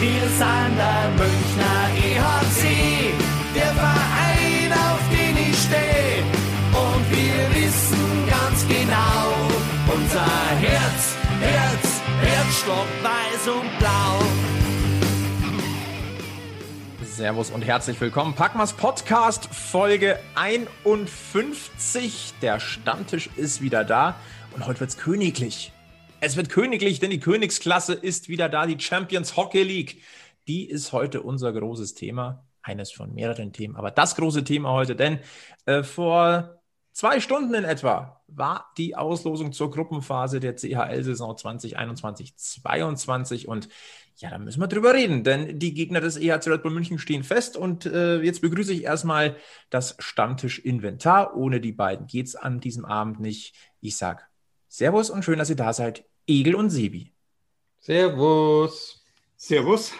Wir sind der Münchner EHC, der Verein, auf den ich stehe. Und wir wissen ganz genau, unser Herzschlag weiß und blau. Servus und herzlich willkommen. Packmas Podcast, Folge 51. Der Stammtisch ist wieder da und heute wird's königlich. Es wird königlich, denn die Königsklasse ist wieder da, die Champions-Hockey-League. Die ist heute unser großes Thema, eines von mehreren Themen, aber das große Thema heute, denn vor 2 Stunden in etwa war die Auslosung zur Gruppenphase der CHL-Saison 2021-22 und ja, da müssen wir drüber reden, denn die Gegner des EHC Red Bull München stehen fest und jetzt begrüße ich erstmal das Stammtisch-Inventar. Ohne die beiden geht's an diesem Abend nicht. Ich sag Servus und schön, dass ihr da seid. Egel und Sebi. Servus. Servus.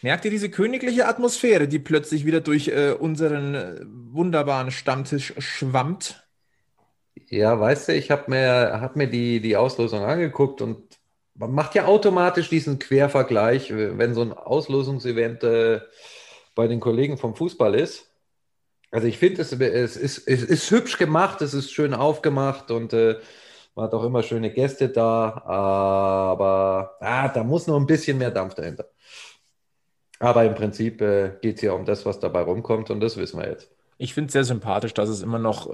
Merkt ihr diese königliche Atmosphäre, die plötzlich wieder durch unseren wunderbaren Stammtisch schwammt? Ja, weißt du, ich hab mir die Auslosung angeguckt und man macht ja automatisch diesen Quervergleich, wenn so ein Auslosungsevent bei den Kollegen vom Fußball ist. Also ich finde, es ist hübsch gemacht, es ist schön aufgemacht und man hat auch immer schöne Gäste da, aber da muss noch ein bisschen mehr Dampf dahinter. Aber im Prinzip geht es ja um das, was dabei rumkommt und das wissen wir jetzt. Ich finde es sehr sympathisch, dass es immer noch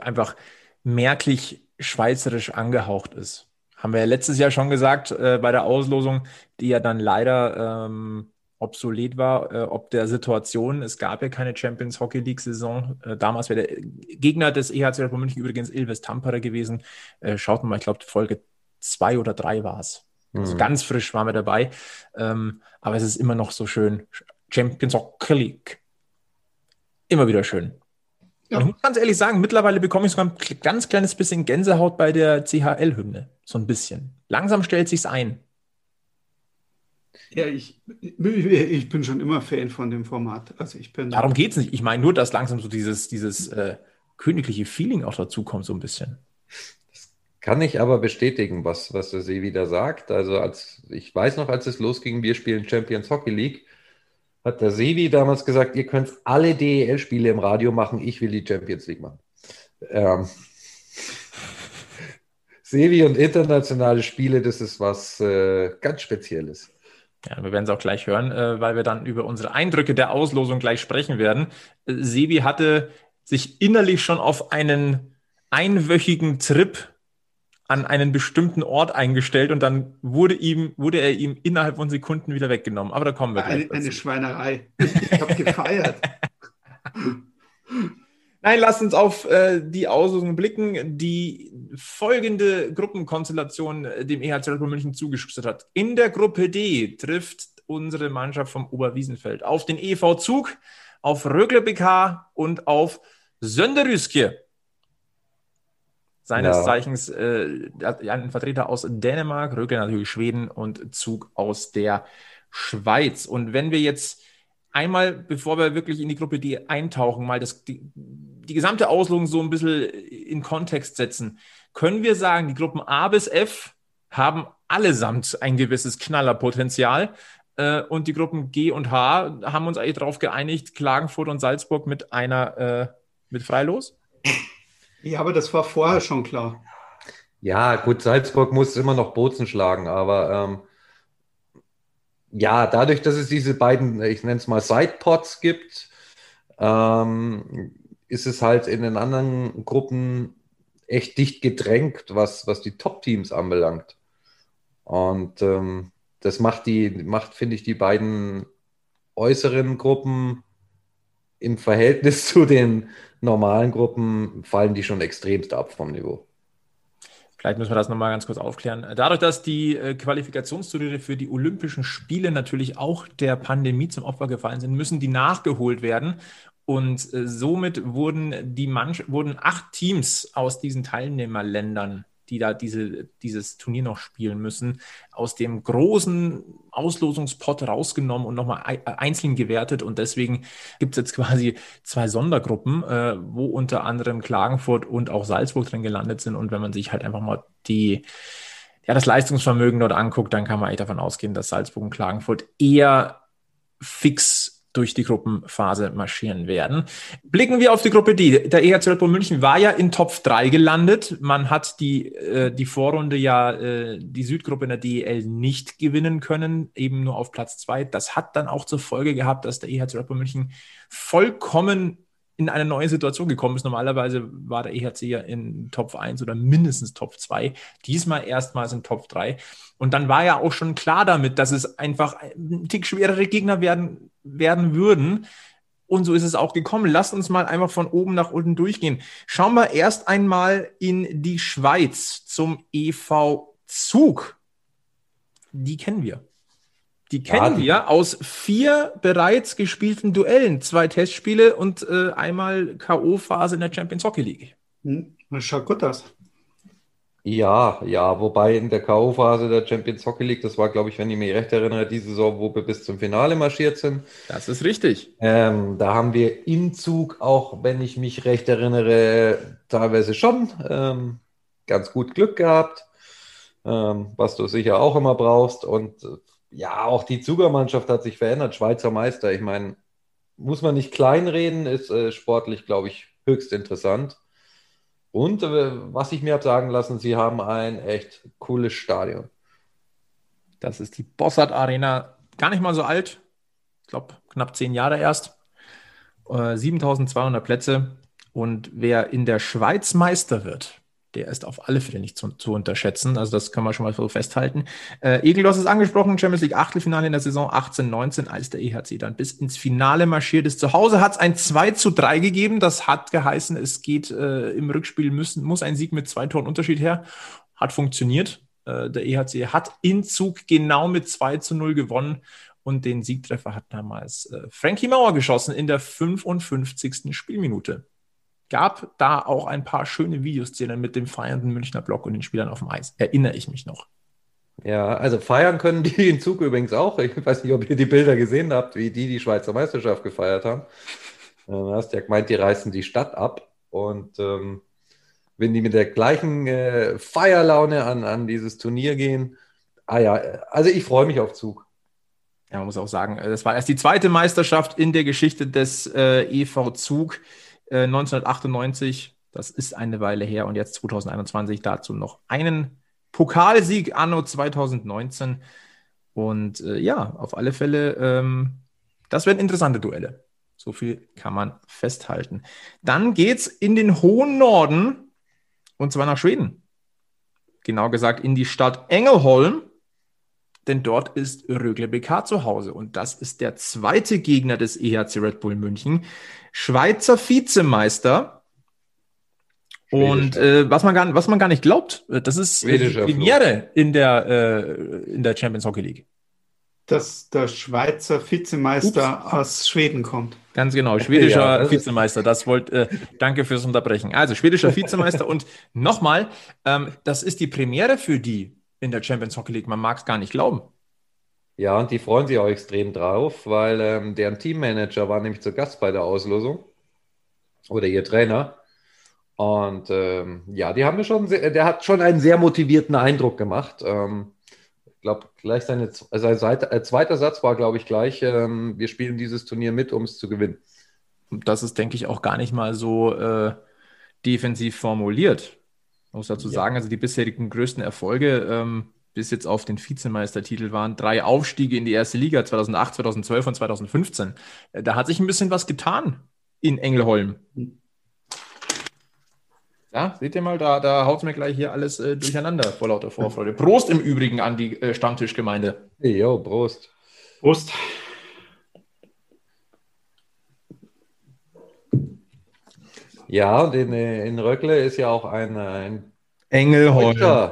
einfach merklich schweizerisch angehaucht ist. Haben wir ja letztes Jahr schon gesagt bei der Auslosung, die ja dann leider obsolet war, ob der Situation, es gab ja keine Champions-Hockey-League-Saison, damals wäre der Gegner des EHC Red Bull München übrigens Ilves Tampere gewesen, schaut mal, ich glaube Folge 2 oder 3 war es, also ganz frisch waren wir dabei, aber es ist immer noch so schön, Champions-Hockey-League, immer wieder schön. Ja. Ich muss ganz ehrlich sagen, mittlerweile bekomme ich sogar ein ganz kleines bisschen Gänsehaut bei der CHL-Hymne, so ein bisschen. Langsam stellt sich's ein. Ja, ich bin schon immer Fan von dem Format. Also ich bin. Darum geht es nicht. Ich meine nur, dass langsam so dieses königliche Feeling auch dazu kommt, so ein bisschen. Das kann ich aber bestätigen, was der Sebi da sagt. Also ich weiß noch, als es losging, wir spielen Champions Hockey League, hat der Sebi damals gesagt, ihr könnt alle DEL-Spiele im Radio machen, ich will die Champions League machen. Sebi und internationale Spiele, das ist was ganz Spezielles. Ja, wir werden es auch gleich hören, weil wir dann über unsere Eindrücke der Auslosung gleich sprechen werden. Sebi hatte sich innerlich schon auf einen einwöchigen Trip an einen bestimmten Ort eingestellt und dann wurde er ihm innerhalb von Sekunden wieder weggenommen. Aber da kommen wir gleich. Eine Schweinerei. Ich habe gefeiert. Nein, lasst uns auf die Auslosung blicken, die folgende Gruppenkonstellation dem EHC Red Bull München zugeschustert hat. In der Gruppe D trifft unsere Mannschaft vom Oberwiesenfeld auf den EV Zug, auf Rögle BK und auf Sønderjyske. Seines Zeichens ein Vertreter aus Dänemark, Rögle natürlich Schweden und Zug aus der Schweiz. Und wenn wir jetzt einmal, bevor wir wirklich in die Gruppe D eintauchen, mal die gesamte Auslosung so ein bisschen in Kontext setzen. Können wir sagen, die Gruppen A bis F haben allesamt ein gewisses Knallerpotenzial und die Gruppen G und H haben uns eigentlich darauf geeinigt, Klagenfurt und Salzburg mit Freilos? Ja, aber das war vorher schon klar. Ja, gut, Salzburg muss immer noch Bozen schlagen, aber ja, dadurch, dass es diese beiden, ich nenne es mal Sidepods gibt, ist es halt in den anderen Gruppen echt dicht gedrängt, was die Top-Teams anbelangt. Und das macht, finde ich, die beiden äußeren Gruppen im Verhältnis zu den normalen Gruppen, fallen die schon extremst ab vom Niveau. Vielleicht müssen wir das nochmal ganz kurz aufklären. Dadurch, dass die Qualifikationsturniere für die Olympischen Spiele natürlich auch der Pandemie zum Opfer gefallen sind, müssen die nachgeholt werden. Und somit wurden 8 Teams aus diesen Teilnehmerländern, die da dieses Turnier noch spielen müssen, aus dem großen Auslosungspot rausgenommen und nochmal einzeln gewertet. Und deswegen gibt es jetzt quasi 2 Sondergruppen, wo unter anderem Klagenfurt und auch Salzburg drin gelandet sind. Und wenn man sich halt einfach mal die ja, das Leistungsvermögen dort anguckt, dann kann man eigentlich davon ausgehen, dass Salzburg und Klagenfurt eher fix durch die Gruppenphase marschieren werden. Blicken wir auf die Gruppe D. Der EHC Red Bull München war ja in Top 3 gelandet. Man hat die Vorrunde die Südgruppe in der DEL nicht gewinnen können, eben nur auf Platz 2. Das hat dann auch zur Folge gehabt, dass der EHC Red Bull München vollkommen in eine neue Situation gekommen ist. Normalerweise war der EHC ja in Top 1 oder mindestens Top 2. Diesmal erstmals in Top 3. Und dann war ja auch schon klar damit, dass es einfach ein Tick schwerere Gegner werden würden. Und so ist es auch gekommen. Lasst uns mal einfach von oben nach unten durchgehen. Schauen wir erst einmal in die Schweiz zum EV Zug. Die kennen wir. Die kennen wir aus 4 bereits gespielten Duellen. 2 Testspiele und einmal K.O.-Phase in der Champions-Hockey-League. Das schaut gut aus. Ja, wobei in der K.O.-Phase der Champions-Hockey-League, das war, glaube ich, wenn ich mich recht erinnere, die Saison, wo wir bis zum Finale marschiert sind. Das ist richtig. Da haben wir im Zug auch, wenn ich mich recht erinnere, teilweise schon ganz gut Glück gehabt, was du sicher auch immer brauchst. Und ja, auch die Zugermannschaft hat sich verändert. Schweizer Meister, ich meine, muss man nicht kleinreden, ist sportlich, glaube ich, höchst interessant. Und was ich mir habe sagen lassen, sie haben ein echt cooles Stadion. Das ist die Bossard Arena, gar nicht mal so alt. Ich glaube, knapp 10 Jahre erst. 7.200 Plätze. Und wer in der Schweiz Meister wird, der ist auf alle Fälle nicht zu unterschätzen. Also das kann man schon mal so festhalten. Egel, du hast es angesprochen, Champions League Achtelfinale in der Saison 18-19, als der EHC dann bis ins Finale marschiert ist. Zu Hause hat es ein 2-3 gegeben. Das hat geheißen, es geht im Rückspiel, muss ein Sieg mit 2 Toren Unterschied her. Hat funktioniert. Der EHC hat in Zug genau mit 2-0 gewonnen. Und den Siegtreffer hat damals Frankie Mauer geschossen in der 55. Spielminute. Gab da auch ein paar schöne Videoszenen mit dem feiernden Münchner Block und den Spielern auf dem Eis, erinnere ich mich noch. Ja, also feiern können die in Zug übrigens auch. Ich weiß nicht, ob ihr die Bilder gesehen habt, wie die Schweizer Meisterschaft gefeiert haben. Du hast ja gemeint, die reißen die Stadt ab. Und wenn die mit der gleichen Feierlaune an dieses Turnier gehen, also ich freue mich auf Zug. Ja, man muss auch sagen, das war erst die zweite Meisterschaft in der Geschichte des EV Zug. 1998, das ist eine Weile her, und jetzt 2021 dazu noch einen Pokalsieg anno 2019 und auf alle Fälle, das werden interessante Duelle, so viel kann man festhalten. Dann geht's in den hohen Norden und zwar nach Schweden, genau gesagt in die Stadt Ängelholm, denn dort ist Rögle BK zu Hause und das ist der zweite Gegner des EHC Red Bull München, Schweizer Vizemeister. Und was man gar nicht glaubt, das ist Premiere in der Champions Hockey League. Dass der Schweizer Vizemeister aus Schweden kommt. Ganz genau, schwedischer Vizemeister. Danke fürs Unterbrechen. Also schwedischer Vizemeister und nochmal, das ist die Premiere für die in der Champions Hockey League. Man mag es gar nicht glauben. Ja, und die freuen sich auch extrem drauf, weil deren Teammanager war nämlich zu Gast bei der Auslosung oder ihr Trainer. Und der hat schon einen sehr motivierten Eindruck gemacht. Ich glaube, gleich sein zweiter Satz war, glaube ich, gleich, wir spielen dieses Turnier mit, um es zu gewinnen. Und das ist, denke ich, auch gar nicht mal so defensiv formuliert. Man muss dazu sagen, also die bisherigen größten Erfolge bis jetzt auf den Vizemeistertitel waren 3 Aufstiege in die erste Liga 2008, 2012 und 2015. Da hat sich ein bisschen was getan in Ängelholm. Ja, seht ihr mal, da haut es mir gleich hier alles durcheinander vor lauter Vorfreude. Prost im Übrigen an die Stammtischgemeinde. Jo, Prost. Prost. Ja, und in Rögle ist ja auch ein Ängelholm.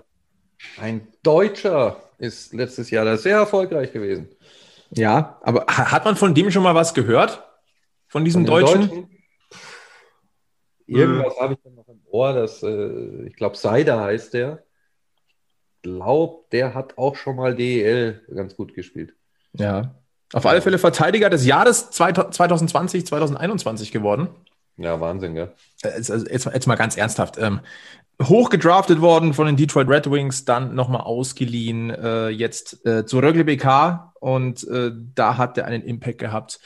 Ein Deutscher ist letztes Jahr da sehr erfolgreich gewesen. Ja, aber hat man von dem schon mal was gehört? Von diesem Deutschen? Irgendwas habe ich dann noch im Ohr, dass ich glaube, Seider heißt der. Ich glaube, der hat auch schon mal DEL ganz gut gespielt. Ja, auf alle Fälle Verteidiger des Jahres 2020, 2021 geworden. Ja, Wahnsinn, gell? Jetzt mal ganz ernsthaft. Hoch gedraftet worden von den Detroit Red Wings, dann nochmal ausgeliehen, jetzt zu Rögle BK, und da hat er einen Impact gehabt.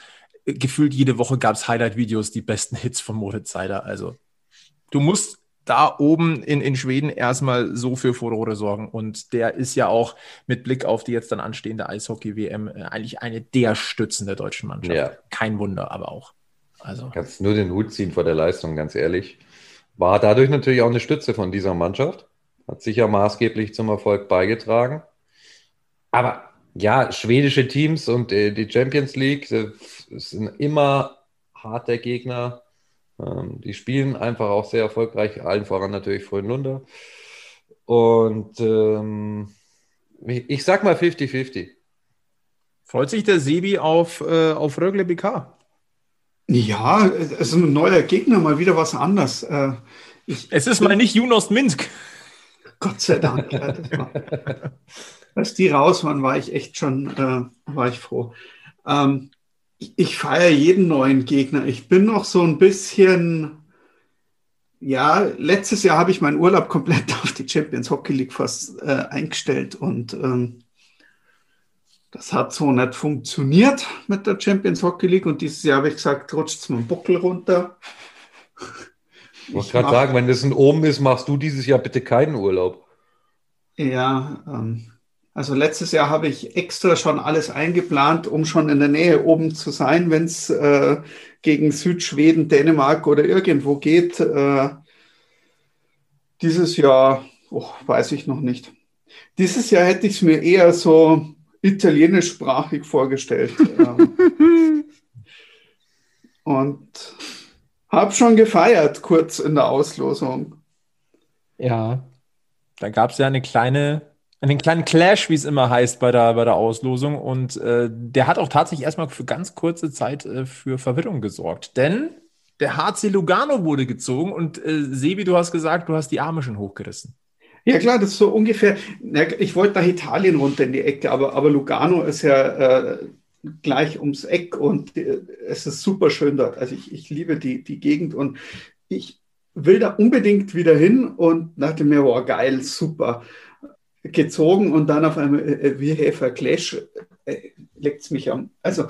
Gefühlt jede Woche gab es Highlight-Videos, die besten Hits von Moritz Seider. Also du musst da oben in Schweden erstmal so für Furore sorgen. Und der ist ja auch mit Blick auf die jetzt dann anstehende Eishockey-WM eigentlich eine der Stützen der deutschen Mannschaft. Ja. Kein Wunder, aber auch. Also kannst nur den Hut ziehen vor der Leistung, ganz ehrlich. War dadurch natürlich auch eine Stütze von dieser Mannschaft. Hat sicher maßgeblich zum Erfolg beigetragen. Aber ja, schwedische Teams und die Champions League sind immer harter Gegner. Die spielen einfach auch sehr erfolgreich, allen voran natürlich Frölunda. Und ich sag mal 50-50. Freut sich der Sebi auf Rögle BK? Ja, es ist ein neuer Gegner, mal wieder was anderes. Es ist mal nicht Junost Minsk. Gott sei Dank. Ja, das war, als die raus waren, war ich echt schon war ich froh. Ich feiere jeden neuen Gegner. Ich bin noch so ein bisschen, ja, letztes Jahr habe ich meinen Urlaub komplett auf die Champions-Hockey-League fast eingestellt, und das hat so nicht funktioniert mit der Champions-Hockey-League, und dieses Jahr habe ich gesagt, rutscht es mit dem Buckel runter. Ich wollte gerade sagen, wenn das ein Oben ist, machst du dieses Jahr bitte keinen Urlaub. Ja, also letztes Jahr habe ich extra schon alles eingeplant, um schon in der Nähe oben zu sein, wenn es gegen Südschweden, Dänemark oder irgendwo geht. Dieses Jahr, weiß ich noch nicht. Dieses Jahr hätte ich es mir eher so italienischsprachig vorgestellt. Und habe schon gefeiert, kurz in der Auslosung. Ja, da gab es ja einen kleinen Clash, wie es immer heißt, bei der Auslosung. Und der hat auch tatsächlich erstmal für ganz kurze Zeit für Verwirrung gesorgt. Denn der HC Lugano wurde gezogen, und Sebi, du hast gesagt, du hast die Arme schon hochgerissen. Ja klar, das ist so ungefähr, ich wollte nach Italien runter in die Ecke, aber Lugano ist ja gleich ums Eck, und es ist super schön dort. Also ich liebe die Gegend, und ich will da unbedingt wieder hin, und dachte mir, wow, geil, super. Gezogen, und dann auf einmal wie Hefer Clash, leckt es mich am. Also.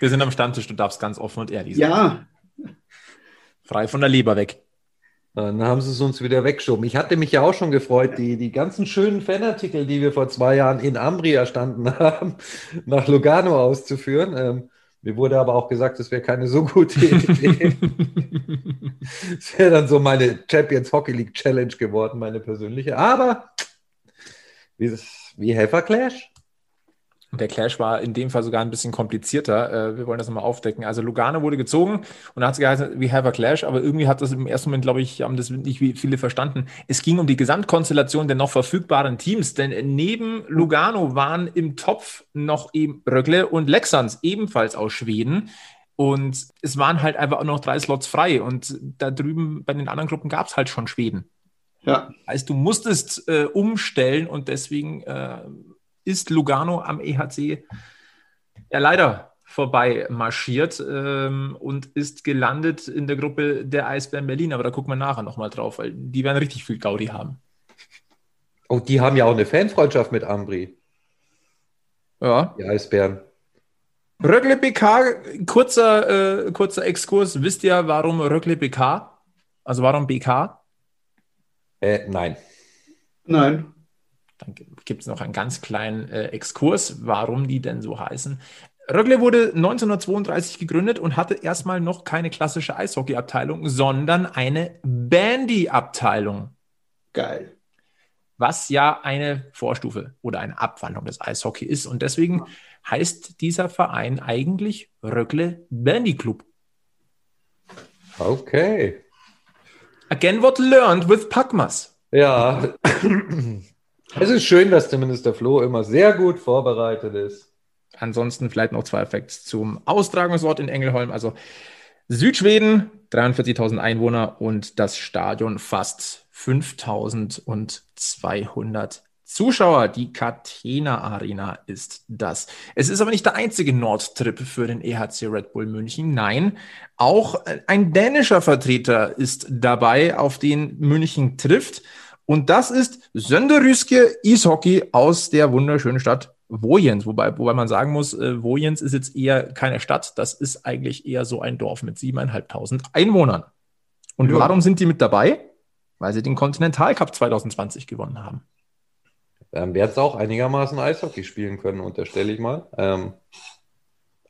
Wir sind am Stammtisch, du darfst ganz offen und ehrlich sein. Ja. Frei von der Leber weg. Dann haben sie es uns wieder weggeschoben. Ich hatte mich ja auch schon gefreut, die ganzen schönen Fanartikel, die wir vor 2 Jahren in Ambri erstanden haben, nach Lugano auszuführen. Mir wurde aber auch gesagt, das wäre keine so gute Idee. Das wäre dann so meine Champions-Hockey-League-Challenge geworden, meine persönliche. Aber wie Helfer-Clash. Der Clash war in dem Fall sogar ein bisschen komplizierter. Wir wollen das nochmal aufdecken. Also Lugano wurde gezogen, und da hat es geheißen, we have a clash. Aber irgendwie hat das im ersten Moment, glaube ich, haben das nicht viele verstanden. Es ging um die Gesamtkonstellation der noch verfügbaren Teams. Denn neben Lugano waren im Topf noch eben Rögle und Leksand, ebenfalls aus Schweden. Und es waren halt einfach auch noch 3 Slots frei. Und da drüben bei den anderen Gruppen gab es halt schon Schweden. Ja. Heißt, du musstest umstellen, und deswegen... ist Lugano am EHC ja leider vorbei marschiert und ist gelandet in der Gruppe der Eisbären Berlin. Aber da gucken wir nachher nochmal drauf, weil die werden richtig viel Gaudi haben. Oh, die haben ja auch eine Fanfreundschaft mit Ambri. Ja. Die Eisbären. Rögle BK, kurzer Exkurs. Wisst ihr, warum Rögle BK? Also warum BK? Nein. Dann gibt es noch einen ganz kleinen Exkurs, warum die denn so heißen. Rögle wurde 1932 gegründet und hatte erstmal noch keine klassische Eishockey-Abteilung, sondern eine Bandy-Abteilung. Geil. Was ja eine Vorstufe oder eine Abwandlung des Eishockey ist. Und deswegen heißt dieser Verein eigentlich Rögle Bandy Club. Okay. Again what learned with Packmas. Ja. Es ist schön, dass zumindest der Flo immer sehr gut vorbereitet ist. Ansonsten vielleicht noch 2 Facts zum Austragungsort in Ängelholm. Also Südschweden, 43.000 Einwohner, und das Stadion fast 5.200 Zuschauer. Die Catena Arena ist das. Es ist aber nicht der einzige Nordtrip für den EHC Red Bull München. Nein, auch ein dänischer Vertreter ist dabei, auf den München trifft. Und das ist Sønderjyske Ishockey aus der wunderschönen Stadt Vojens, wobei man sagen muss, Vojens ist jetzt eher keine Stadt, das ist eigentlich eher so ein Dorf mit 7.500 Einwohnern. Und warum sind die mit dabei? Weil sie den Kontinentalcup 2020 gewonnen haben. Dann werden sie auch einigermaßen Eishockey spielen können, unterstelle ich mal.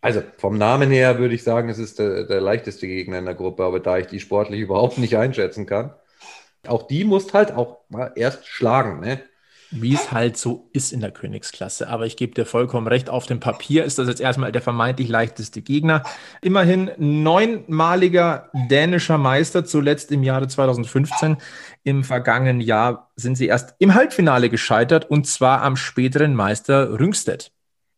Also vom Namen her würde ich sagen, es ist der leichteste Gegner in der Gruppe, aber da ich die sportlich überhaupt nicht einschätzen kann, auch die musst halt auch mal erst schlagen, ne? Wie es halt so ist in der Königsklasse. Aber ich gebe dir vollkommen recht, auf dem Papier ist das jetzt erstmal der vermeintlich leichteste Gegner. Immerhin 9-maliger dänischer Meister, zuletzt im Jahre 2015. Im vergangenen Jahr sind sie erst im Halbfinale gescheitert, und zwar am späteren Meister Rungstedt.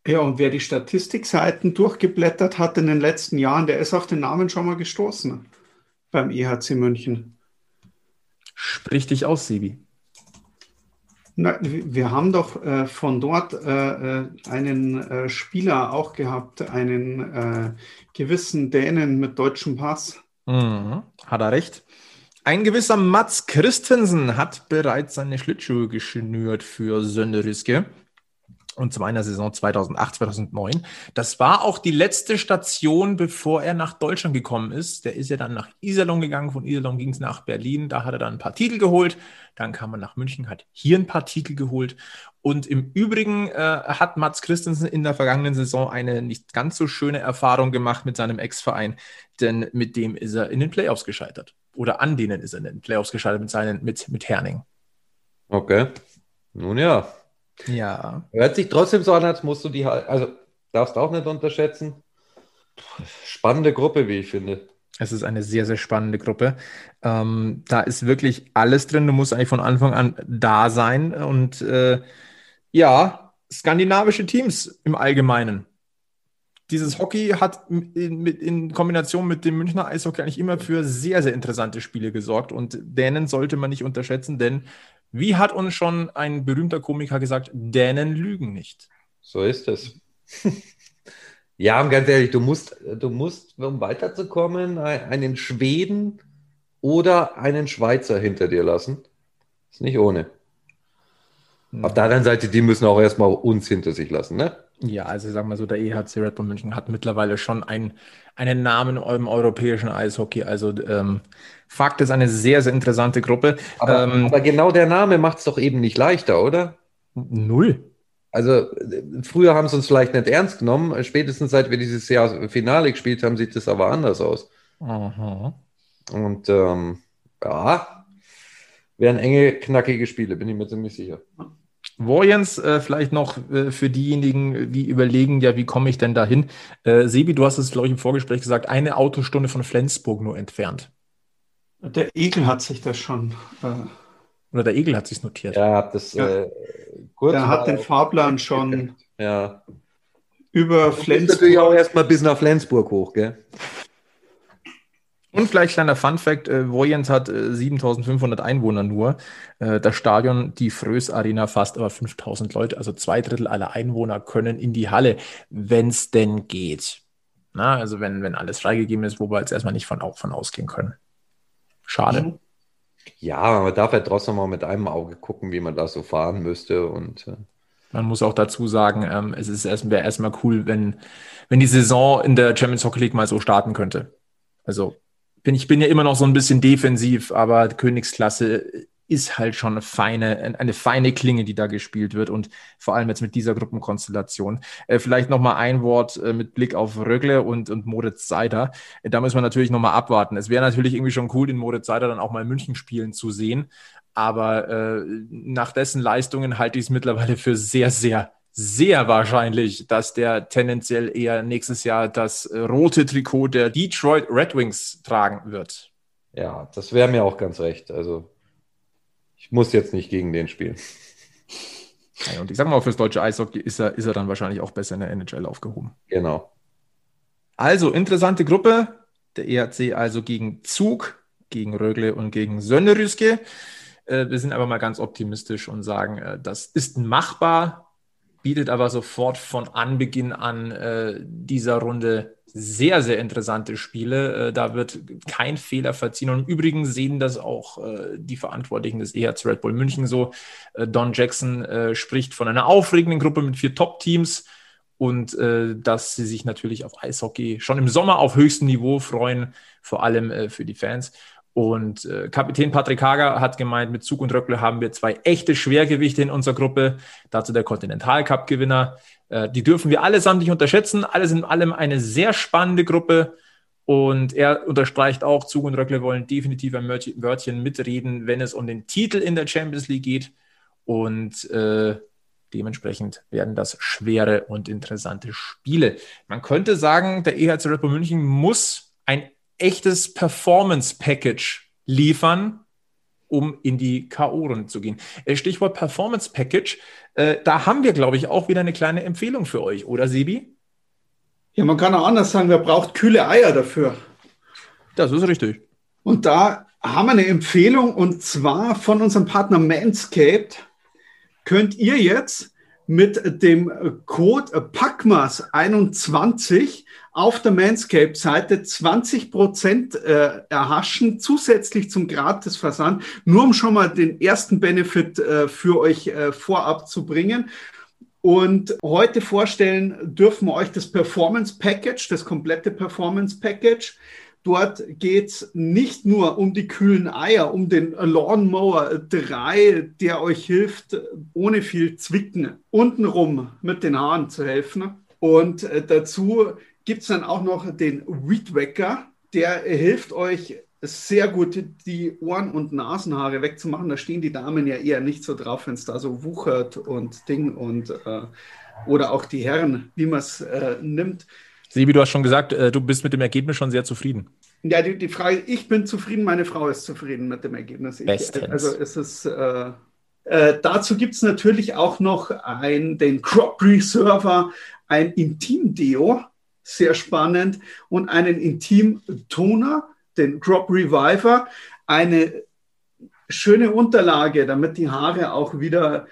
Ja, und wer die Statistikseiten durchgeblättert hat in den letzten Jahren, der ist auf den Namen schon mal gestoßen beim EHC München. Sprich dich aus, Sebi. Na, wir haben doch von dort einen Spieler auch gehabt, einen gewissen Dänen mit deutschem Pass. Mhm, hat er recht. Ein gewisser Mads Christensen hat bereits seine Schlittschuhe geschnürt für Sønderjyske. Und zwar in der Saison 2008, 2009. Das war auch die letzte Station, bevor er nach Deutschland gekommen ist. Der ist ja dann nach Iserlohn gegangen. Von Iserlohn ging es nach Berlin. Da hat er dann ein paar Titel geholt. Dann kam er nach München, hat hier ein paar Titel geholt. Und im Übrigen hat Mads Christensen in der vergangenen Saison eine nicht ganz so schöne Erfahrung gemacht mit seinem Ex-Verein. Denn mit dem ist er in den Playoffs gescheitert. Oder an denen ist er in den Playoffs gescheitert mit Herning. Okay, nun ja. Ja. Hört sich trotzdem so an, als musst du die halt, also darfst auch nicht unterschätzen. Spannende Gruppe, wie ich finde. Es ist eine sehr, sehr spannende Gruppe. Da ist wirklich alles drin. Du musst eigentlich von Anfang an da sein. Und skandinavische Teams im Allgemeinen. Dieses Hockey hat in Kombination mit dem Münchner Eishockey eigentlich immer für sehr, sehr interessante Spiele gesorgt. Und Dänen sollte man nicht unterschätzen, denn wie hat uns schon ein berühmter Komiker gesagt, Dänen lügen nicht. So ist es. Ja, und ganz ehrlich, du musst, um weiterzukommen, einen Schweden oder einen Schweizer hinter dir lassen. Ist nicht ohne. Nein. Auf der anderen Seite, die müssen auch erstmal uns hinter sich lassen, ne? Ja, also ich sag mal so, der EHC Red Bull München hat mittlerweile schon einen Namen im europäischen Eishockey. Also Fakt ist, eine sehr, sehr interessante Gruppe. Aber genau der Name macht es doch eben nicht leichter, oder? Null. Also früher haben sie uns vielleicht nicht ernst genommen. Spätestens seit wir dieses Jahr Finale gespielt haben, sieht es aber anders aus. Aha. Und werden enge, knackige Spiele, bin ich mir ziemlich sicher. Vojens, vielleicht noch für diejenigen, die überlegen, ja, wie komme ich denn da hin? Sebi, du hast es, glaube ich, im Vorgespräch gesagt, eine Autostunde von Flensburg nur entfernt. Der Egel hat sich das schon... Oder der Egel hat sich notiert. Ja, das... Ja. Kurz der hat den Fahrplan schon über Flensburg... Das ist natürlich auch erstmal bis nach Flensburg hoch, gell? Und vielleicht kleiner Funfact, Vojens hat 7.500 Einwohner nur. Das Stadion, die Frös Arena, fast aber 5.000 Leute. Also 2/3 aller Einwohner können in die Halle, wenn es denn geht. Na, also wenn alles freigegeben ist, wo wir jetzt erstmal nicht von ausgehen können. Schade. Ja, aber man darf ja trotzdem mal mit einem Auge gucken, wie man da so fahren müsste. Und man muss auch dazu sagen, es ist erstmal cool, wenn die Saison in der Champions-Hockey-League mal so starten könnte. Also ich bin ja immer noch so ein bisschen defensiv, aber Königsklasse ist halt schon eine feine Klinge, die da gespielt wird, und vor allem jetzt mit dieser Gruppenkonstellation. Vielleicht nochmal ein Wort mit Blick auf Rögle und Moritz Seider. Da müssen wir natürlich nochmal abwarten. Es wäre natürlich irgendwie schon cool, den Moritz Seider dann auch mal in München spielen zu sehen, aber nach dessen Leistungen halte ich es mittlerweile für sehr, sehr, sehr wahrscheinlich, dass der tendenziell eher nächstes Jahr das rote Trikot der Detroit Red Wings tragen wird. Ja, das wäre mir auch ganz recht. Also ich muss jetzt nicht gegen den spielen. Ja, und ich sag mal, fürs deutsche Eishockey ist er dann wahrscheinlich auch besser in der NHL aufgehoben. Genau. Also interessante Gruppe. Der EHC also gegen Zug, gegen Rögle und gegen Sønderjyske. Wir sind aber mal ganz optimistisch und sagen, das ist machbar, bietet aber sofort von Anbeginn an dieser Runde sehr, sehr interessante Spiele. Da wird kein Fehler verziehen. Und im Übrigen sehen das auch die Verantwortlichen des EHC Red Bull München so. Don Jackson spricht von einer aufregenden Gruppe mit 4 Top-Teams und dass sie sich natürlich auf Eishockey schon im Sommer auf höchstem Niveau freuen, vor allem für die Fans. Und Kapitän Patrick Hager hat gemeint, mit Zug und Röckle haben wir 2 echte Schwergewichte in unserer Gruppe. Dazu der Continental-Cup-Gewinner. Die dürfen wir allesamt nicht unterschätzen. Alles in allem eine sehr spannende Gruppe. Und er unterstreicht auch, Zug und Röckle wollen definitiv ein Wörtchen mitreden, wenn es um den Titel in der Champions League geht. Und dementsprechend werden das schwere und interessante Spiele. Man könnte sagen, der EHC Red Bull München muss ein echtes Performance-Package liefern, um in die K.O.-Runde zu gehen. Stichwort Performance-Package, da haben wir, glaube ich, auch wieder eine kleine Empfehlung für euch, oder Sebi? Ja, man kann auch anders sagen, wer braucht kühle Eier dafür? Das ist richtig. Und da haben wir eine Empfehlung, und zwar von unserem Partner Manscaped könnt ihr jetzt mit dem Code Packmas21 auf der Manscaped-Seite 20% erhaschen, zusätzlich zum Gratisversand, nur um schon mal den ersten Benefit für euch vorab zu bringen. Und heute vorstellen dürfen wir euch das Performance-Package, das komplette Performance-Package. Dort geht's nicht nur um die kühlen Eier, um den Lawnmower 3, der euch hilft, ohne viel Zwicken untenrum mit den Haaren zu helfen. Und dazu gibt es dann auch noch den Weed Wacker, der hilft euch sehr gut, die Ohren- und Nasenhaare wegzumachen. Da stehen die Damen ja eher nicht so drauf, wenn es da so wuchert und Ding und oder auch die Herren, wie man es nimmt. Sebi, du hast schon gesagt, du bist mit dem Ergebnis schon sehr zufrieden. Ja, die Frage, ich bin zufrieden, meine Frau ist zufrieden mit dem Ergebnis. Bestens. Also es ist, dazu gibt es natürlich auch noch den Crop Preserver, ein Intim-Deo, sehr spannend, und einen Intim-Toner, den Crop Reviver, eine schöne Unterlage, damit die Haare auch wieder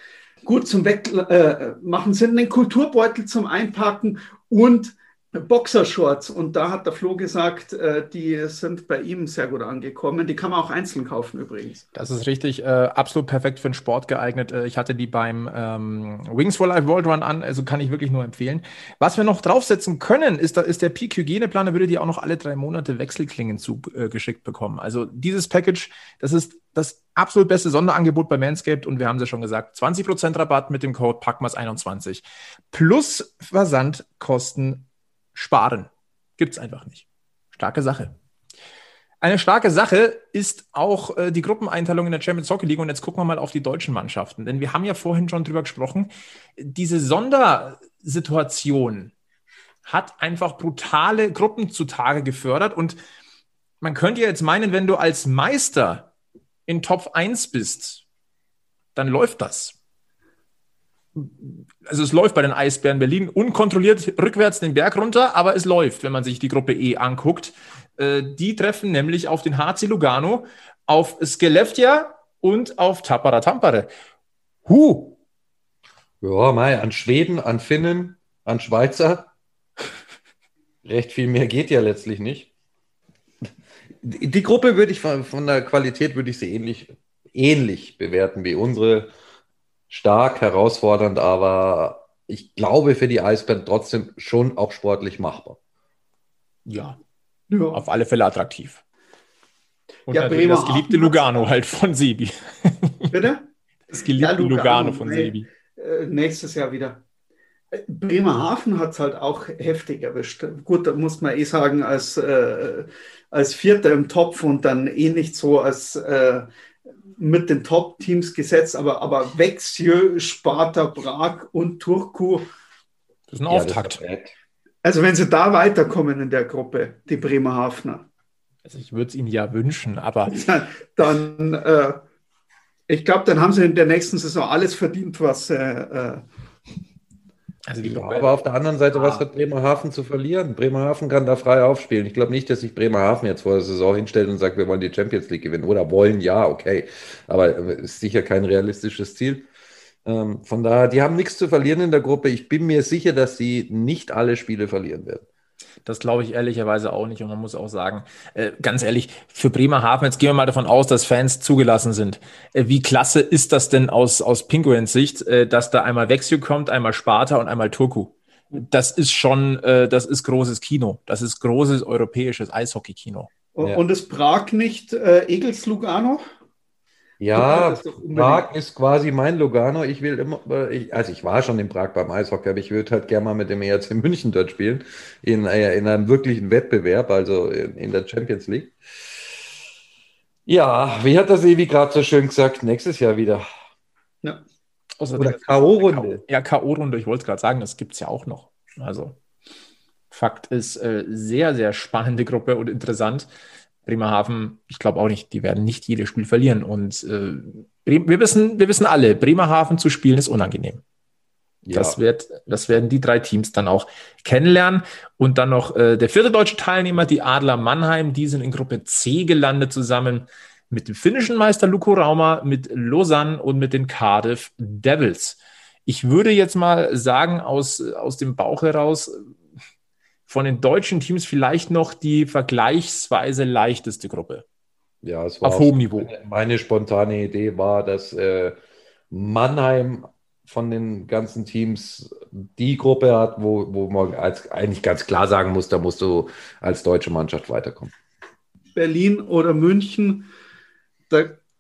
gut zum Wegmachen sind, einen Kulturbeutel zum Einpacken und Boxershorts, und da hat der Flo gesagt, die sind bei ihm sehr gut angekommen. Die kann man auch einzeln kaufen übrigens. Das ist richtig, absolut perfekt für den Sport geeignet. Ich hatte die beim Wings for Life World Run an, also kann ich wirklich nur empfehlen. Was wir noch draufsetzen können, ist der Peak-Hygieneplan, da würdet ihr auch noch alle 3 Monate Wechselklingen zugeschickt bekommen. Also dieses Package, das ist das absolut beste Sonderangebot bei Manscaped, und wir haben es ja schon gesagt, 20% Rabatt mit dem Code PACKMAS21 plus Versandkosten sparen. Gibt's einfach nicht. Starke Sache. Eine starke Sache ist auch die Gruppeneinteilung in der Champions-Hockey-League, und jetzt gucken wir mal auf die deutschen Mannschaften, denn wir haben ja vorhin schon drüber gesprochen, diese Sondersituation hat einfach brutale Gruppen zutage gefördert, und man könnte ja jetzt meinen, wenn du als Meister in Top 1 bist, dann läuft das. Also es läuft bei den Eisbären Berlin unkontrolliert rückwärts den Berg runter, aber es läuft, wenn man sich die Gruppe E anguckt. Die treffen nämlich auf den HC Lugano, auf Skellefteå und auf Tappara Tampere. Ja, mei, an Schweden, an Finnen, an Schweizer. Recht viel mehr geht ja letztlich nicht. Die Gruppe würde ich von der Qualität würde ich sie ähnlich bewerten wie unsere. Stark, herausfordernd, aber ich glaube für die Eisbären trotzdem schon auch sportlich machbar. Ja. Auf alle Fälle attraktiv. Und ja, das geliebte Lugano halt von Sebi. Bitte? Das geliebte Lugano von Sebi. Nächstes Jahr wieder. Bremerhaven hat es halt auch heftig erwischt. Gut, da muss man sagen, als Vierter im Topf und dann nicht so als mit den Top-Teams gesetzt, aber Växjö, Sparta, Prag und Turku. Das ist ein Auftakt. Also wenn sie da weiterkommen in der Gruppe, die Bremerhavener. Also ich würde es ihnen ja wünschen, aber... Dann, ich glaube, dann haben sie in der nächsten Saison alles verdient, was Also ja, aber auf der anderen Seite, was hat Bremerhaven zu verlieren? Bremerhaven kann da frei aufspielen. Ich glaube nicht, dass sich Bremerhaven jetzt vor der Saison hinstellt und sagt, wir wollen die Champions League gewinnen. Oder wollen, ja, okay. Aber ist sicher kein realistisches Ziel. Von daher, die haben nichts zu verlieren in der Gruppe. Ich bin mir sicher, dass sie nicht alle Spiele verlieren werden. Das glaube ich ehrlicherweise auch nicht. Und man muss auch sagen, ganz ehrlich, für Bremerhaven, jetzt gehen wir mal davon aus, dass Fans zugelassen sind. Wie klasse ist das denn aus Penguins Sicht, dass da einmal Växjö kommt, einmal Sparta und einmal Turku? Das ist schon, das ist großes Kino. Das ist großes europäisches Eishockey-Kino. Und ist Prag nicht Egels Lugano? Ja, Prag ist quasi mein Lugano. Ich will immer, also ich war schon in Prag beim Eishockey, aber ich würde halt gerne mal mit dem ERC München dort spielen, in einem wirklichen Wettbewerb, also in der Champions League. Ja, wie hat das Evi gerade so schön gesagt, nächstes Jahr wieder. Ja. Oder K.O.-Runde. Ja, K.O.-Runde, ich wollte es gerade sagen, das gibt es ja auch noch. Also Fakt ist, sehr, sehr spannende Gruppe und interessant. Bremerhaven, ich glaube auch nicht, die werden nicht jedes Spiel verlieren. Und wir wissen alle, Bremerhaven zu spielen ist unangenehm. Ja. Das werden die drei Teams dann auch kennenlernen. Und dann noch der vierte deutsche Teilnehmer, die Adler Mannheim, die sind in Gruppe C gelandet, zusammen mit dem finnischen Meister Luukko Rauma, mit Lausanne und mit den Cardiff Devils. Ich würde jetzt mal sagen, aus dem Bauch heraus, von den deutschen Teams vielleicht noch die vergleichsweise leichteste Gruppe. Ja, es war auf hohem Niveau. Meine spontane Idee war, dass Mannheim von den ganzen Teams die Gruppe hat, wo man eigentlich ganz klar sagen muss, da musst du als deutsche Mannschaft weiterkommen. Berlin oder München,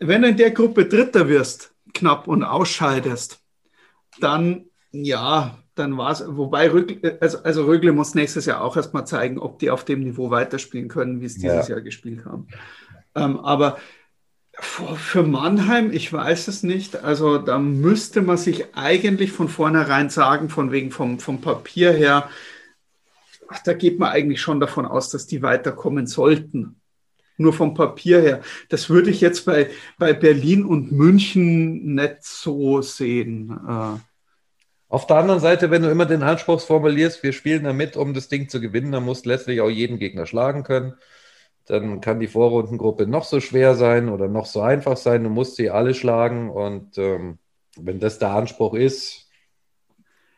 wenn du in der Gruppe Dritter wirst, knapp und ausscheidest, dann ja. Dann war es, wobei Rögle, also Rögle muss nächstes Jahr auch erstmal zeigen, ob die auf dem Niveau weiterspielen können, wie es dieses Jahr gespielt haben. Aber für Mannheim, ich weiß es nicht, also da müsste man sich eigentlich von vornherein sagen, von wegen vom Papier her, da geht man eigentlich schon davon aus, dass die weiterkommen sollten. Nur vom Papier her. Das würde ich jetzt bei Berlin und München nicht so sehen. Auf der anderen Seite, wenn du immer den Anspruch formulierst, wir spielen damit, um das Ding zu gewinnen, dann musst du letztlich auch jeden Gegner schlagen können. Dann kann die Vorrundengruppe noch so schwer sein oder noch so einfach sein. Du musst sie alle schlagen und wenn das der Anspruch ist.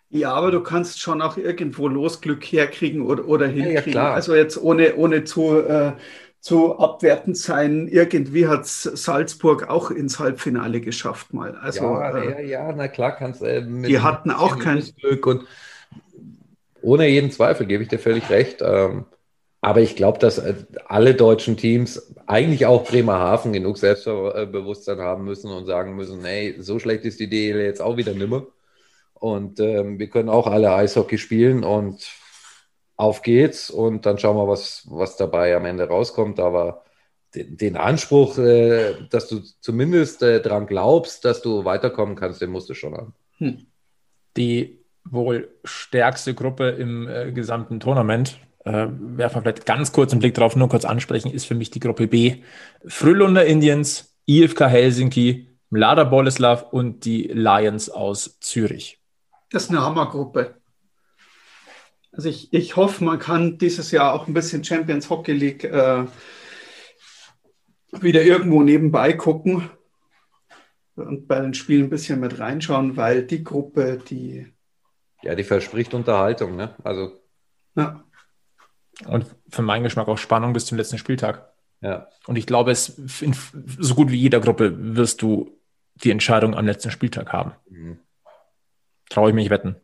Ja, aber du kannst schon auch irgendwo Losglück herkriegen oder hinkriegen. Ja, klar. Also jetzt ohne zu abwertend sein, irgendwie hat Salzburg auch ins Halbfinale geschafft mal. Also, ja, na klar kannst du. Die hatten auch kein Glück und ohne jeden Zweifel gebe ich dir völlig recht. Aber ich glaube, dass alle deutschen Teams, eigentlich auch Bremerhaven, genug Selbstbewusstsein haben müssen und sagen müssen, hey, so schlecht ist die DEL jetzt auch wieder nimmer. Und wir können auch alle Eishockey spielen und auf geht's und dann schauen wir, was dabei am Ende rauskommt. Aber den Anspruch, dass du zumindest dran glaubst, dass du weiterkommen kannst, den musst du schon haben. Die wohl stärkste Gruppe im gesamten Tournament, werfen wir vielleicht ganz kurz einen Blick drauf, nur kurz ansprechen, ist für mich die Gruppe B. Frölunda Indiens, IFK Helsinki, Mlada Boleslav und die Lions aus Zürich. Das ist eine Hammergruppe. Also ich hoffe, man kann dieses Jahr auch ein bisschen Champions-Hockey-League wieder irgendwo nebenbei gucken und bei den Spielen ein bisschen mit reinschauen, weil die Gruppe, die... Ja, die verspricht Unterhaltung, ne? Also... Ja. Und für meinen Geschmack auch Spannung bis zum letzten Spieltag. Ja. Und ich glaube, in so gut wie jeder Gruppe wirst du die Entscheidung am letzten Spieltag haben. Mhm. Traue ich mich wetten.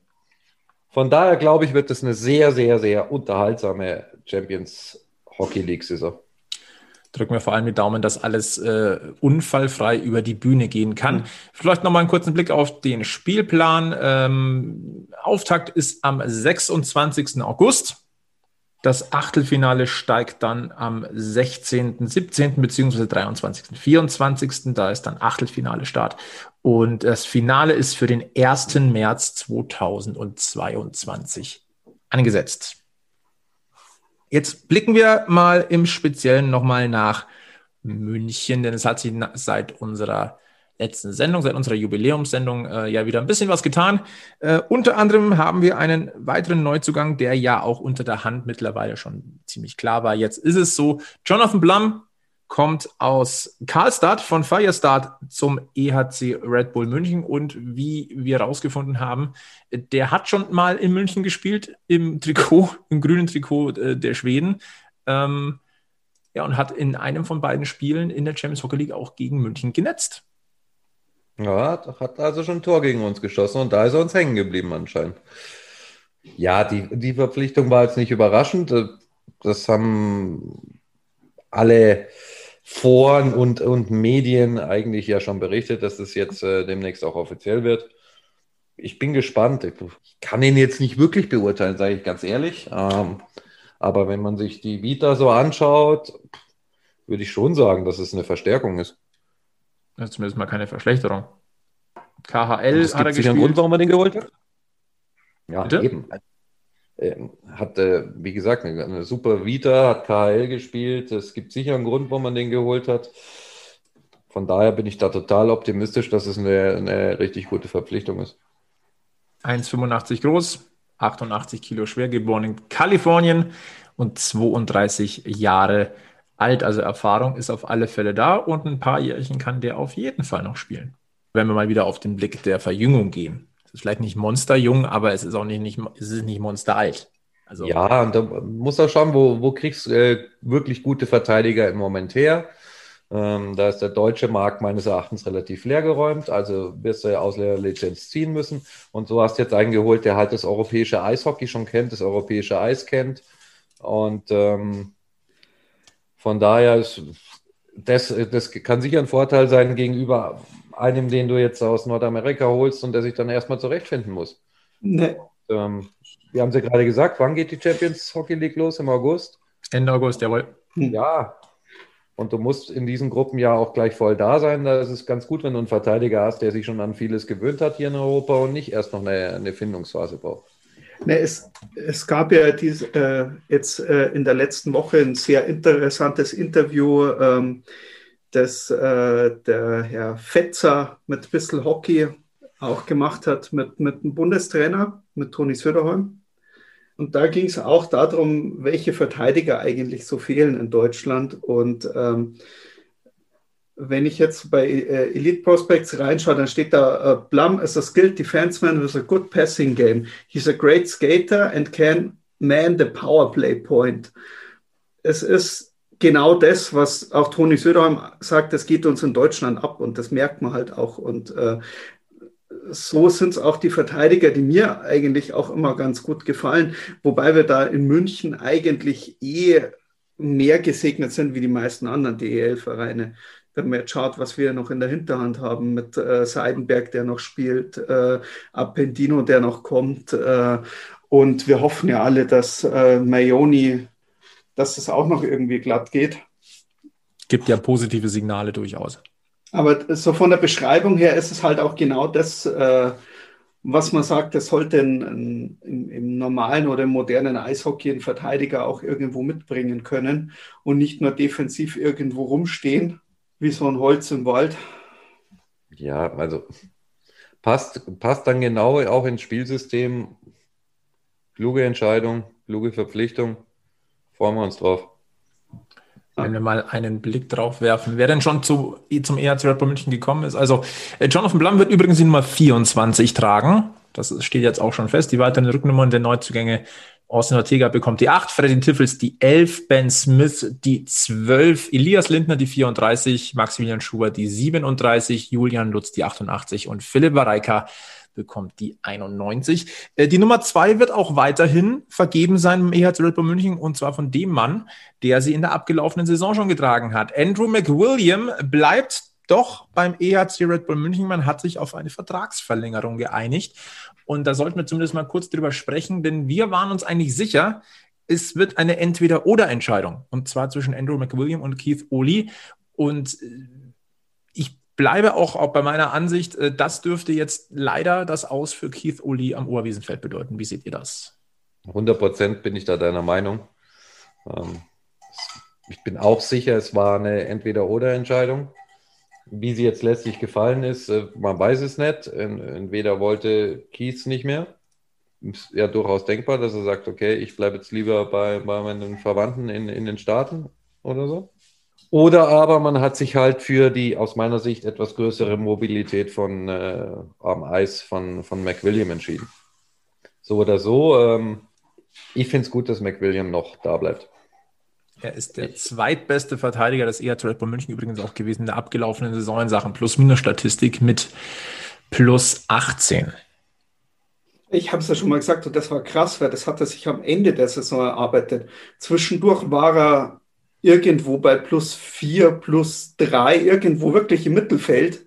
Von daher, glaube ich, wird das eine sehr, sehr, sehr unterhaltsame Champions-Hockey-League-Saison. Drücken wir vor allem die Daumen, dass alles unfallfrei über die Bühne gehen kann. Vielleicht nochmal einen kurzen Blick auf den Spielplan. Auftakt ist am 26. August. Das Achtelfinale steigt dann am 16., 17. bzw. 23., 24. Da ist dann Achtelfinale-Start. Und das Finale ist für den 1. März 2022 angesetzt. Jetzt blicken wir mal im Speziellen nochmal nach München, denn es hat sich seit unserer letzten Sendung, seit unserer Jubiläumssendung ja wieder ein bisschen was getan. Unter anderem haben wir einen weiteren Neuzugang, der ja auch unter der Hand mittlerweile schon ziemlich klar war. Jetzt ist es so, Jonathan Blum kommt aus Karlstad von Firestart zum EHC Red Bull München und wie wir rausgefunden haben, der hat schon mal in München gespielt, im grünen Trikot der Schweden. Ja, und hat in einem von beiden Spielen in der Champions-Hockey-League auch gegen München genetzt. Ja, hat also schon ein Tor gegen uns geschossen und da ist er uns hängen geblieben anscheinend. Ja, die Verpflichtung war jetzt nicht überraschend. Das haben alle Foren und Medien eigentlich ja schon berichtet, dass das jetzt demnächst auch offiziell wird. Ich bin gespannt. Ich kann ihn jetzt nicht wirklich beurteilen, sage ich ganz ehrlich. Aber wenn man sich die Vita so anschaut, würde ich schon sagen, dass es eine Verstärkung ist. Das ist zumindest mal keine Verschlechterung. KHL das hat er gespielt. Einen Grund, warum er den geholt hat? Ja, bitte? Eben. Hat, wie gesagt, eine super Vita, hat KHL gespielt. Es gibt sicher einen Grund, warum man den geholt hat. Von daher bin ich da total optimistisch, dass es eine richtig gute Verpflichtung ist. 1,85 groß. 88 Kilo schwer, geboren in Kalifornien und 32 Jahre alt. Also Erfahrung ist auf alle Fälle da und ein paar Jährchen kann der auf jeden Fall noch spielen. Wenn wir mal wieder auf den Blick der Verjüngung gehen. Es ist vielleicht nicht monsterjung, aber es ist auch nicht monsteralt. Also, ja, und da muss er schauen, wo kriegst du wirklich gute Verteidiger im Moment her. Da ist der deutsche Markt meines Erachtens relativ leergeräumt, also wirst du ja Ausleihlizenz ziehen müssen. Und so hast du jetzt einen geholt, der halt das europäische Eishockey schon kennt, das europäische Eis kennt. Und von daher, ist das kann sicher ein Vorteil sein gegenüber einem, den du jetzt aus Nordamerika holst und der sich dann erstmal zurechtfinden muss. Nee. Und, wir haben es ja gerade gesagt, wann geht die Champions-Hockey-League los? Im August? Ende August, jawohl. Ja. Und du musst in diesen Gruppen ja auch gleich voll da sein. Da ist es ganz gut, wenn du einen Verteidiger hast, der sich schon an vieles gewöhnt hat hier in Europa und nicht erst noch eine Findungsphase braucht. Ne, es gab ja jetzt in der letzten Woche ein sehr interessantes Interview, das der Herr Fetzer mit Bissl Hockey auch gemacht hat mit dem Bundestrainer, mit Toni Söderholm. Und da ging es auch darum, welche Verteidiger eigentlich so fehlen in Deutschland. Und wenn ich jetzt bei Elite Prospects reinschaue, dann steht da, Blum is a skilled defenseman with a good passing game. He's a great skater and can man the powerplay point. Es ist genau das, was auch Toni Söderholm sagt, das geht uns in Deutschland ab und das merkt man halt auch. Und so sind es auch die Verteidiger, die mir eigentlich auch immer ganz gut gefallen, wobei wir da in München eigentlich mehr gesegnet sind wie die meisten anderen DEL-Vereine. Wenn man jetzt schaut, was wir noch in der Hinterhand haben mit Seidenberg, der noch spielt, Appendino, der noch kommt und wir hoffen ja alle, dass Mayoni, dass es auch noch irgendwie glatt geht. Gibt ja positive Signale durchaus. Aber so von der Beschreibung her ist es halt auch genau das, was man sagt, das sollte im normalen oder im modernen Eishockey ein Verteidiger auch irgendwo mitbringen können und nicht nur defensiv irgendwo rumstehen, wie so ein Holz im Wald. Ja, also passt dann genau auch ins Spielsystem. Kluge Entscheidung, kluge Verpflichtung. Freuen wir uns drauf. Wenn wir mal einen Blick drauf werfen, wer denn schon zum EHC Red Bull München gekommen ist. Also Jonathan Blum wird übrigens die Nummer 24 tragen. Das steht jetzt auch schon fest. Die weiteren Rücknummern der Neuzugänge: Austin Ortega bekommt die 8, Freddy Tiffels die 11, Ben Smith die 12, Elias Lindner die 34, Maximilian Schubert die 37, Julian Lutz die 88 und Philipp Vareika bekommt die 91. Die Nummer 2 wird auch weiterhin vergeben sein im EHC Red Bull München und zwar von dem Mann, der sie in der abgelaufenen Saison schon getragen hat. Andrew McWilliam bleibt doch beim EHC Red Bull München. Man hat sich auf eine Vertragsverlängerung geeinigt und da sollten wir zumindest mal kurz drüber sprechen, denn wir waren uns eigentlich sicher, es wird eine Entweder-oder-Entscheidung und zwar zwischen Andrew McWilliam und Keith Aulie und bleibe auch bei meiner Ansicht, das dürfte jetzt leider das Aus für Keith Aulie am Oberwiesenfeld bedeuten. Wie seht ihr das? 100% bin ich da deiner Meinung. Ich bin auch sicher, es war eine Entweder-oder-Entscheidung. Wie sie jetzt letztlich gefallen ist, man weiß es nicht. Entweder wollte Keith nicht mehr. Ist ja durchaus denkbar, dass er sagt, okay, ich bleibe jetzt lieber bei meinen Verwandten in den Staaten oder so. Oder aber man hat sich halt für die aus meiner Sicht etwas größere Mobilität von am Eis von McWilliam entschieden. So oder so, ich finde es gut, dass McWilliam noch da bleibt. Er ist der zweitbeste Verteidiger des EHC Red Bull München übrigens auch gewesen in der abgelaufenen Saison in Sachen Plus-Minus-Statistik mit plus 18. Ich habe es ja schon mal gesagt und das war krass, weil das hat er sich am Ende der Saison erarbeitet. Zwischendurch war er irgendwo bei plus 4, plus 3, irgendwo wirklich im Mittelfeld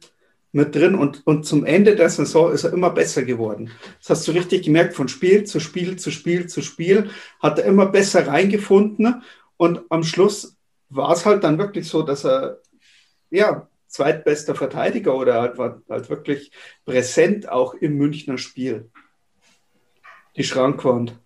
mit drin und zum Ende der Saison ist er immer besser geworden. Das hast du richtig gemerkt, von Spiel zu Spiel zu Spiel zu Spiel hat er immer besser reingefunden. Und am Schluss war es halt dann wirklich so, dass er ja zweitbester Verteidiger oder halt wirklich präsent auch im Münchner Spiel. Die Schrankwand.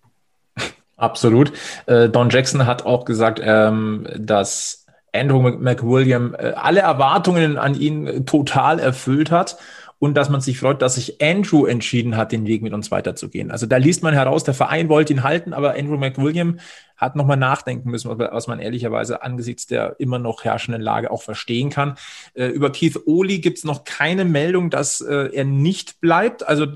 Absolut. Don Jackson hat auch gesagt, dass Andrew McWilliam alle Erwartungen an ihn total erfüllt hat. Und dass man sich freut, dass sich Andrew entschieden hat, den Weg mit uns weiterzugehen. Also da liest man heraus, der Verein wollte ihn halten, aber Andrew McWilliam hat nochmal nachdenken müssen, was man ehrlicherweise angesichts der immer noch herrschenden Lage auch verstehen kann. Über Keith Aulie gibt es noch keine Meldung, dass er nicht bleibt. Also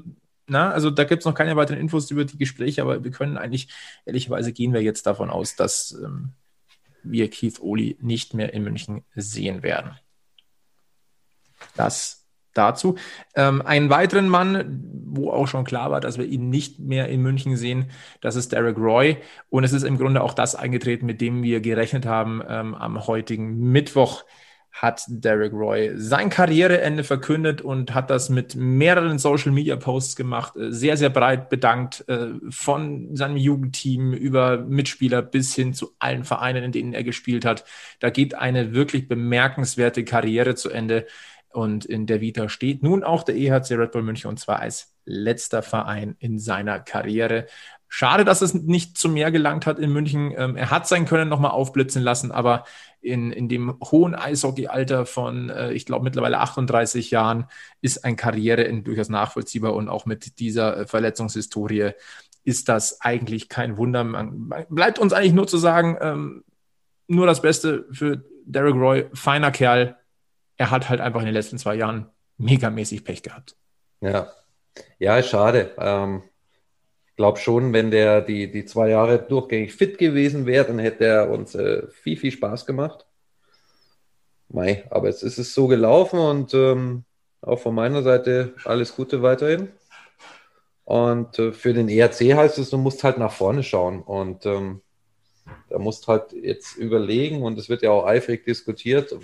da gibt es noch keine weiteren Infos über die Gespräche, aber wir können eigentlich, ehrlicherweise gehen wir jetzt davon aus, dass wir Keith Aulie nicht mehr in München sehen werden. Das dazu. Einen weiteren Mann, wo auch schon klar war, dass wir ihn nicht mehr in München sehen, das ist Derek Roy. Und es ist im Grunde auch das eingetreten, mit dem wir gerechnet haben. Am heutigen Mittwoch hat Derek Roy sein Karriereende verkündet und hat das mit mehreren Social-Media-Posts gemacht, sehr, sehr breit bedankt, von seinem Jugendteam über Mitspieler bis hin zu allen Vereinen, in denen er gespielt hat. Da geht eine wirklich bemerkenswerte Karriere zu Ende. Und in der Vita steht nun auch der EHC Red Bull München und zwar als letzter Verein in seiner Karriere. Schade, dass es nicht zu mehr gelangt hat in München. Er hat sein Können nochmal aufblitzen lassen, aber in dem hohen Eishockey-Alter von, ich glaube, mittlerweile 38 Jahren ist ein Karriereende durchaus nachvollziehbar und auch mit dieser Verletzungshistorie ist das eigentlich kein Wunder. Bleibt uns eigentlich nur zu sagen, nur das Beste für Derek Roy, feiner Kerl. Er hat halt einfach in den letzten 2 Jahren megamäßig Pech gehabt. Ja, schade. Ich glaube schon, wenn der die 2 Jahre durchgängig fit gewesen wäre, dann hätte er uns viel, viel Spaß gemacht. Aber jetzt ist es so gelaufen und auch von meiner Seite alles Gute weiterhin. Und für den ERC heißt es, du musst halt nach vorne schauen und da musst halt jetzt überlegen und es wird ja auch eifrig diskutiert,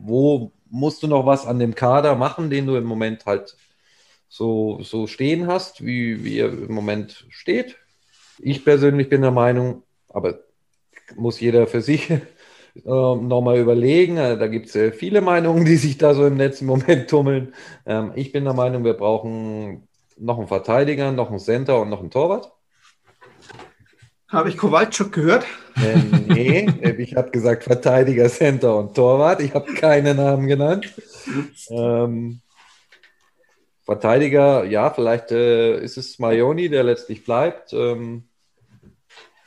wo musst du noch was an dem Kader machen, den du im Moment halt so stehen hast, wie er im Moment steht. Ich persönlich bin der Meinung, aber muss jeder für sich nochmal überlegen. Da gibt es viele Meinungen, die sich da so im Netz im Moment tummeln. Ich bin der Meinung, wir brauchen noch einen Verteidiger, noch einen Center und noch einen Torwart. Habe ich Kowalczuk gehört? Nee, ich habe gesagt Verteidiger, Center und Torwart. Ich habe keine Namen genannt. Verteidiger, ja, vielleicht ist es Mayoni, der letztlich bleibt.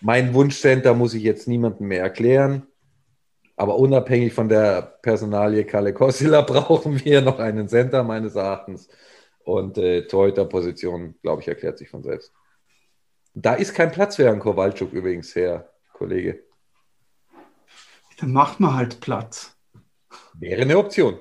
Mein Wunschcenter muss ich jetzt niemandem mehr erklären. Aber unabhängig von der Personalie Kalle Kosila brauchen wir noch einen Center meines Erachtens. Und Torhüterposition, glaube ich, erklärt sich von selbst. Da ist kein Platz für Herrn Kowalczuk übrigens, Herr Kollege. Dann macht man halt Platz. Wäre eine Option.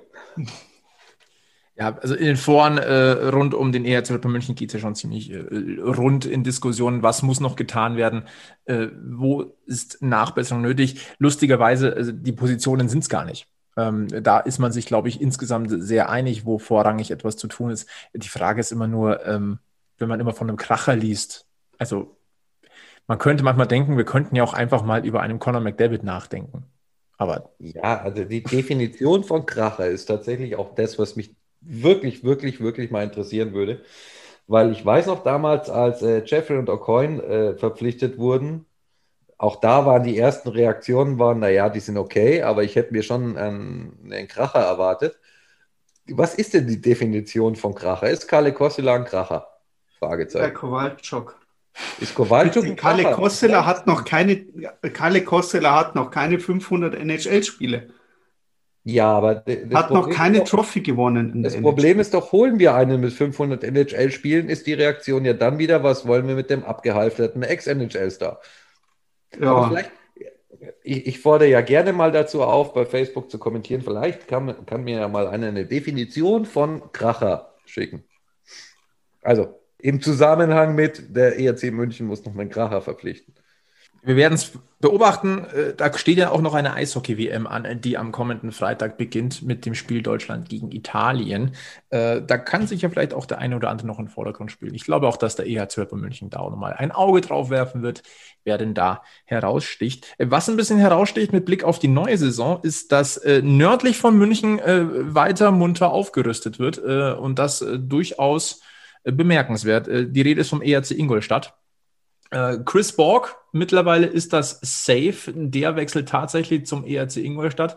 Ja, also in den Foren rund um den EHC Red Bull München geht es ja schon ziemlich rund in Diskussionen, was muss noch getan werden, wo ist Nachbesserung nötig. Lustigerweise, also die Positionen sind es gar nicht. Da ist man sich, glaube ich, insgesamt sehr einig, wo vorrangig etwas zu tun ist. Die Frage ist immer nur, wenn man immer von einem Kracher liest, also man könnte manchmal denken, wir könnten ja auch einfach mal über einen Conor McDavid nachdenken. Aber ja, also die Definition von Kracher ist tatsächlich auch das, was mich wirklich, wirklich, wirklich mal interessieren würde. Weil ich weiß noch damals, als Jeffrey und O'Coin verpflichtet wurden, Auch da waren die ersten Reaktionen, die sind okay, aber ich hätte mir schon einen Kracher erwartet. Was ist denn die Definition von Kracher? Ist Kalle Kosila ein Kracher? Fragezeichen. Ja, Kowalczuk. Ist Kowalczuk ein Kracher? Kalle Kosila hat noch keine 500 NHL-Spiele. Ja, aber... Hat noch keine Trophy gewonnen. Das Problem ist doch, holen wir einen mit 500 NHL-Spielen, ist die Reaktion ja dann wieder, was wollen wir mit dem abgehalfterten Ex-NHL-Star? Ja. Vielleicht, ich fordere ja gerne mal dazu auf, bei Facebook zu kommentieren. Vielleicht kann mir ja mal einer eine Definition von Kracher schicken. Also im Zusammenhang mit der ERC München muss noch einen Kracher verpflichten. Wir werden es beobachten. Da steht ja auch noch eine Eishockey-WM an, die am kommenden Freitag beginnt mit dem Spiel Deutschland gegen Italien. Da kann sich ja vielleicht auch der eine oder andere noch in den Vordergrund spielen. Ich glaube auch, dass der EHC Red Bull München da auch nochmal ein Auge drauf werfen wird, wer denn da heraussticht. Was ein bisschen heraussticht mit Blick auf die neue Saison, ist, dass nördlich von München weiter munter aufgerüstet wird und das durchaus bemerkenswert. Die Rede ist vom ERC Ingolstadt. Chris Borg, mittlerweile ist das safe, der wechselt tatsächlich zum ERC Ingolstadt,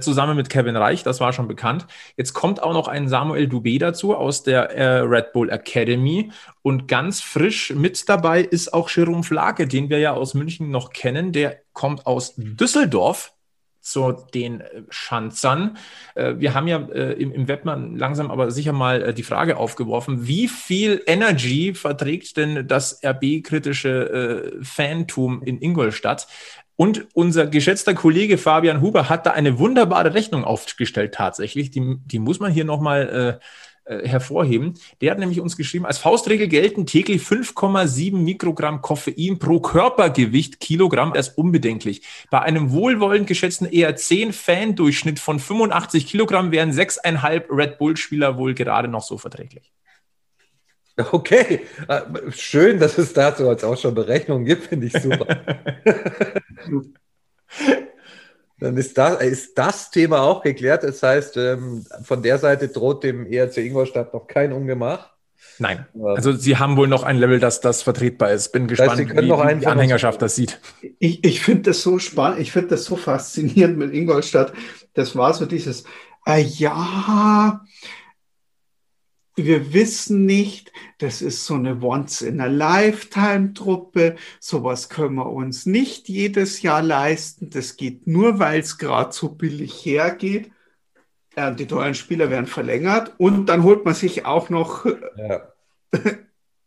zusammen mit Kevin Reich, das war schon bekannt. Jetzt kommt auch noch ein Samuel Dubé dazu aus der Red Bull Academy und ganz frisch mit dabei ist auch Jerome Flake, den wir ja aus München noch kennen, der kommt aus Düsseldorf zu den Schanzern. Wir haben ja im Web langsam aber sicher mal die Frage aufgeworfen, wie viel Energy verträgt denn das RB-kritische Fantum in Ingolstadt? Und unser geschätzter Kollege Fabian Huber hat da eine wunderbare Rechnung aufgestellt tatsächlich. Die muss man hier nochmal hervorheben. Der hat nämlich uns geschrieben, als Faustregel gelten täglich 5,7 Mikrogramm Koffein pro Körpergewicht Kilogramm als unbedenklich. Bei einem wohlwollend geschätzten eher 10-Fan-Durchschnitt von 85 Kilogramm wären 6,5 Red Bull-Spieler wohl gerade noch so verträglich. Okay, schön, dass es dazu jetzt auch schon Berechnungen gibt, finde ich super. Dann ist das Thema auch geklärt. Das heißt, von der Seite droht dem ERC Ingolstadt noch kein Ungemach. Nein, also sie haben wohl noch ein Level, dass das vertretbar ist. Bin gespannt, wie die Anhängerschaft das sieht. Ich finde das so spannend, ich finde das so faszinierend mit Ingolstadt. Das war so dieses, wir wissen nicht, das ist so eine Once-in-a-Lifetime-Truppe, sowas können wir uns nicht jedes Jahr leisten, das geht nur, weil es gerade so billig hergeht. Die teuren Spieler werden verlängert und dann holt man sich auch noch... Ja.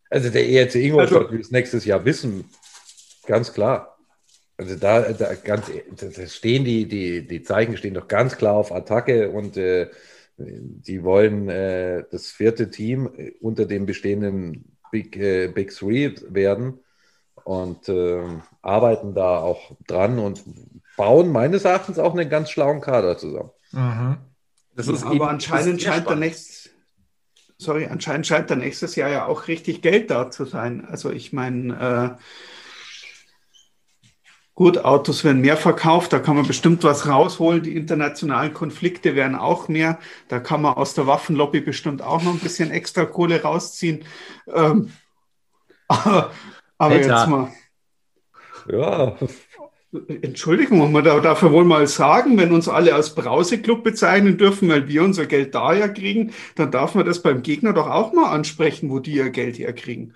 Also der EHC Ingolstadt wird es nächstes Jahr wissen, ganz klar. Also da stehen die Zeichen stehen doch ganz klar auf Attacke und... die wollen das vierte Team unter dem bestehenden Big Three werden und arbeiten da auch dran und bauen meines Erachtens auch einen ganz schlauen Kader zusammen. Mhm. Anscheinend scheint da nächstes Jahr ja auch richtig Geld da zu sein. Also ich meine, gut, Autos werden mehr verkauft, da kann man bestimmt was rausholen. Die internationalen Konflikte werden auch mehr. Da kann man aus der Waffenlobby bestimmt auch noch ein bisschen extra Kohle rausziehen. Aber jetzt mal. Ja. Entschuldigung, muss man dafür wohl mal sagen, wenn uns alle als Brauseklub bezeichnen dürfen, weil wir unser Geld da herkriegen, dann darf man das beim Gegner doch auch mal ansprechen, wo die ihr Geld herkriegen.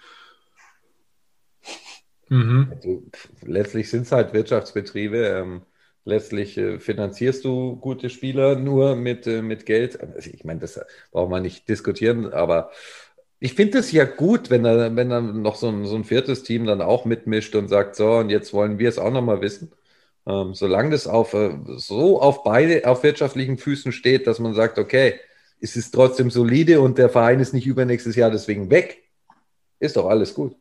Mhm. Also, letztlich sind es halt Wirtschaftsbetriebe. Letztlich finanzierst du gute Spieler nur mit Geld. Also, ich meine, das braucht man nicht diskutieren, aber ich finde es ja gut, wenn dann noch so ein viertes Team dann auch mitmischt und sagt, so, und jetzt wollen wir es auch nochmal wissen. Solange das auf wirtschaftlichen Füßen steht, dass man sagt, okay, es ist trotzdem solide und der Verein ist nicht übernächstes Jahr deswegen weg, ist doch alles gut.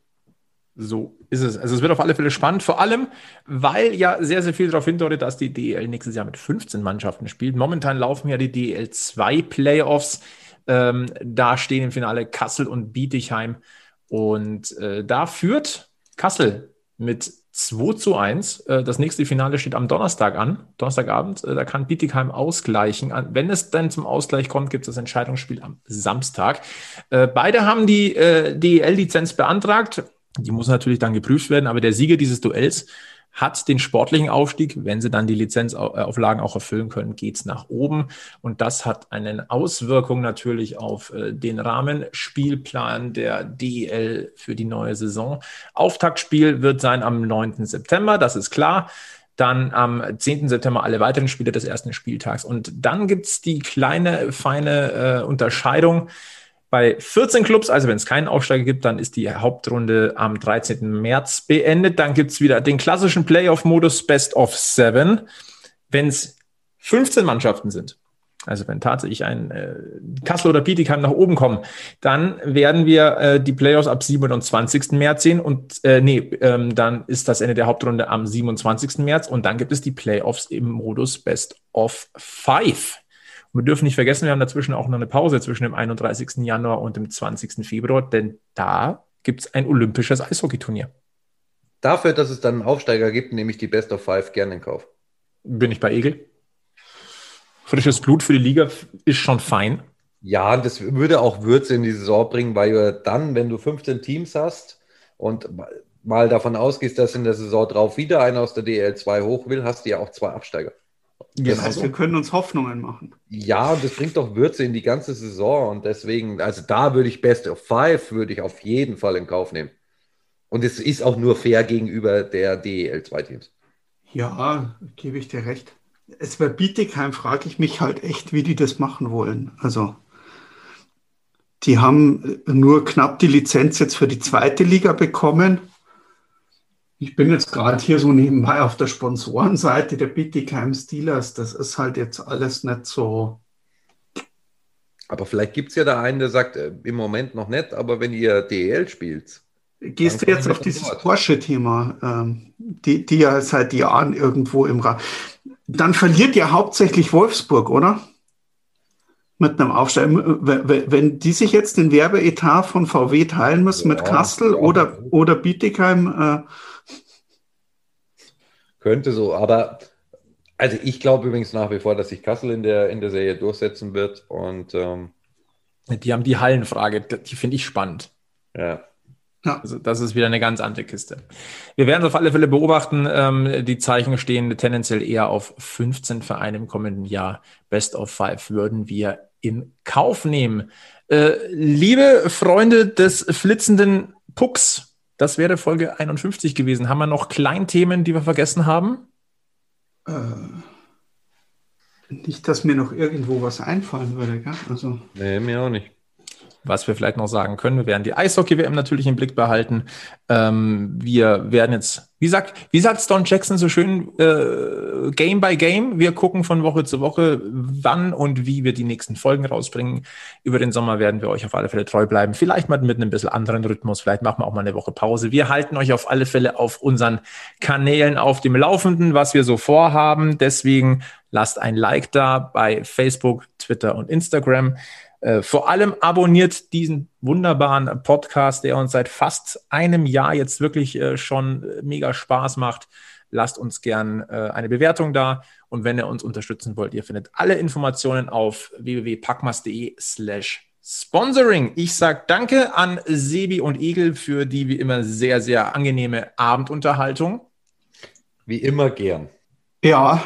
So ist es. Also es wird auf alle Fälle spannend, vor allem, weil ja sehr, sehr viel darauf hindeutet, dass die DEL nächstes Jahr mit 15 Mannschaften spielt. Momentan laufen ja die DEL 2 Playoffs. Da stehen im Finale Kassel und Bietigheim. Und da führt Kassel mit 2:1. Das nächste Finale steht am Donnerstag an, Donnerstagabend. Da kann Bietigheim ausgleichen. Wenn es dann zum Ausgleich kommt, gibt es das Entscheidungsspiel am Samstag. Beide haben die DEL-Lizenz beantragt. Die muss natürlich dann geprüft werden, aber der Sieger dieses Duells hat den sportlichen Aufstieg. Wenn sie dann die Lizenzauflagen auch erfüllen können, geht's nach oben. Und das hat eine Auswirkung natürlich auf den Rahmenspielplan der DEL für die neue Saison. Auftaktspiel wird sein am 9. September, das ist klar. Dann am 10. September alle weiteren Spiele des ersten Spieltags. Und dann gibt's die kleine, feine Unterscheidung. Bei 14 Clubs, also wenn es keinen Aufsteiger gibt, dann ist die Hauptrunde am 13. März beendet. Dann gibt es wieder den klassischen Playoff-Modus Best of 7. Wenn es 15 Mannschaften sind, also wenn tatsächlich ein Kassel oder Pietikheim nach oben kommen, dann werden wir die Playoffs ab 27. März sehen. Und dann ist das Ende der Hauptrunde am 27. März. Und dann gibt es die Playoffs im Modus Best of 5. Wir dürfen nicht vergessen, wir haben dazwischen auch noch eine Pause zwischen dem 31. Januar und dem 20. Februar, denn da gibt es ein olympisches Eishockeyturnier. Dafür, dass es dann einen Aufsteiger gibt, nehme ich die Best of Five gerne in Kauf. Bin ich bei Egel? Frisches Blut für die Liga ist schon fein. Ja, das würde auch Würze in die Saison bringen, weil du dann, wenn du 15 Teams hast und mal davon ausgehst, dass in der Saison drauf wieder einer aus der DEL2 hoch will, hast du ja auch zwei Absteiger. Das heißt, wir können uns Hoffnungen machen. Ja, und das bringt doch Würze in die ganze Saison. Und deswegen, also da würde ich Best of Five, würde ich auf jeden Fall in Kauf nehmen. Und es ist auch nur fair gegenüber der DEL2-Teams. Ja, gebe ich dir recht. Es bei Bietigheim frage ich mich halt echt, wie die das machen wollen. Also, die haben nur knapp die Lizenz jetzt für die zweite Liga bekommen. Ich bin jetzt gerade hier so nebenbei auf der Sponsorenseite der Bietigheim Steelers. Das ist halt jetzt alles nicht so. Aber vielleicht gibt es ja da einen, der sagt, im Moment noch nicht, aber wenn ihr DEL spielt. Gehst du jetzt auf dieses Porsche-Thema, die ja seit Jahren irgendwo im Rahmen. Dann verliert ja hauptsächlich Wolfsburg, oder? Mit einem Aufsteiger. Wenn die sich jetzt den Werbeetat von VW teilen müssen, ja, mit Kassel oder Bietigheim, könnte so, aber also ich glaube übrigens nach wie vor, dass sich Kassel in der Serie durchsetzen wird und die haben die Hallenfrage, die finde ich spannend. Ja. Also das ist wieder eine ganz andere Kiste. Wir werden es auf alle Fälle beobachten. Die Zeichen stehen tendenziell eher auf 15 Vereine im kommenden Jahr. Best of 5 würden wir in Kauf nehmen. Liebe Freunde des flitzenden Pucks, das wäre Folge 51 gewesen. Haben wir noch Kleinthemen, die wir vergessen haben? Nicht, dass mir noch irgendwo was einfallen würde, gell? Also. Nee, mir auch nicht. Was wir vielleicht noch sagen können, wir werden die Eishockey-WM natürlich im Blick behalten. Wir werden jetzt, wie sagt Don Jackson so schön, Game by Game. Wir gucken von Woche zu Woche, wann und wie wir die nächsten Folgen rausbringen. Über den Sommer werden wir euch auf alle Fälle treu bleiben. Vielleicht mal mit einem bisschen anderen Rhythmus. Vielleicht machen wir auch mal eine Woche Pause. Wir halten euch auf alle Fälle auf unseren Kanälen auf dem Laufenden, was wir so vorhaben. Deswegen lasst ein Like da bei Facebook, Twitter und Instagram. Vor allem abonniert diesen wunderbaren Podcast, der uns seit fast einem Jahr jetzt wirklich schon mega Spaß macht. Lasst uns gern eine Bewertung da. Und wenn ihr uns unterstützen wollt, ihr findet alle Informationen auf www.packmas.de/sponsoring. Ich sage danke an Sebi und Egel für die wie immer sehr, sehr angenehme Abendunterhaltung. Wie immer gern. Ja.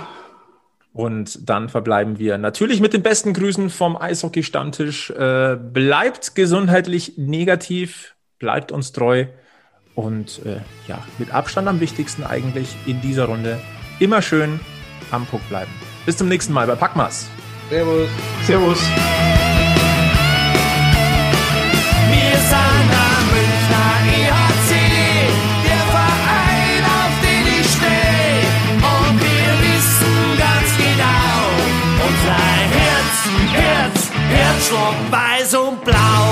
Und dann verbleiben wir natürlich mit den besten Grüßen vom Eishockey-Stammtisch. Bleibt gesundheitlich negativ, bleibt uns treu und mit Abstand am wichtigsten eigentlich in dieser Runde immer schön am Puck bleiben. Bis zum nächsten Mal bei Packmas. Servus. Servus. Wir sind am Münchner EHC, der Verein, auf den ich stehe. Und wir wissen ganz genau, unser Herz, Herzschlag weiß und blau.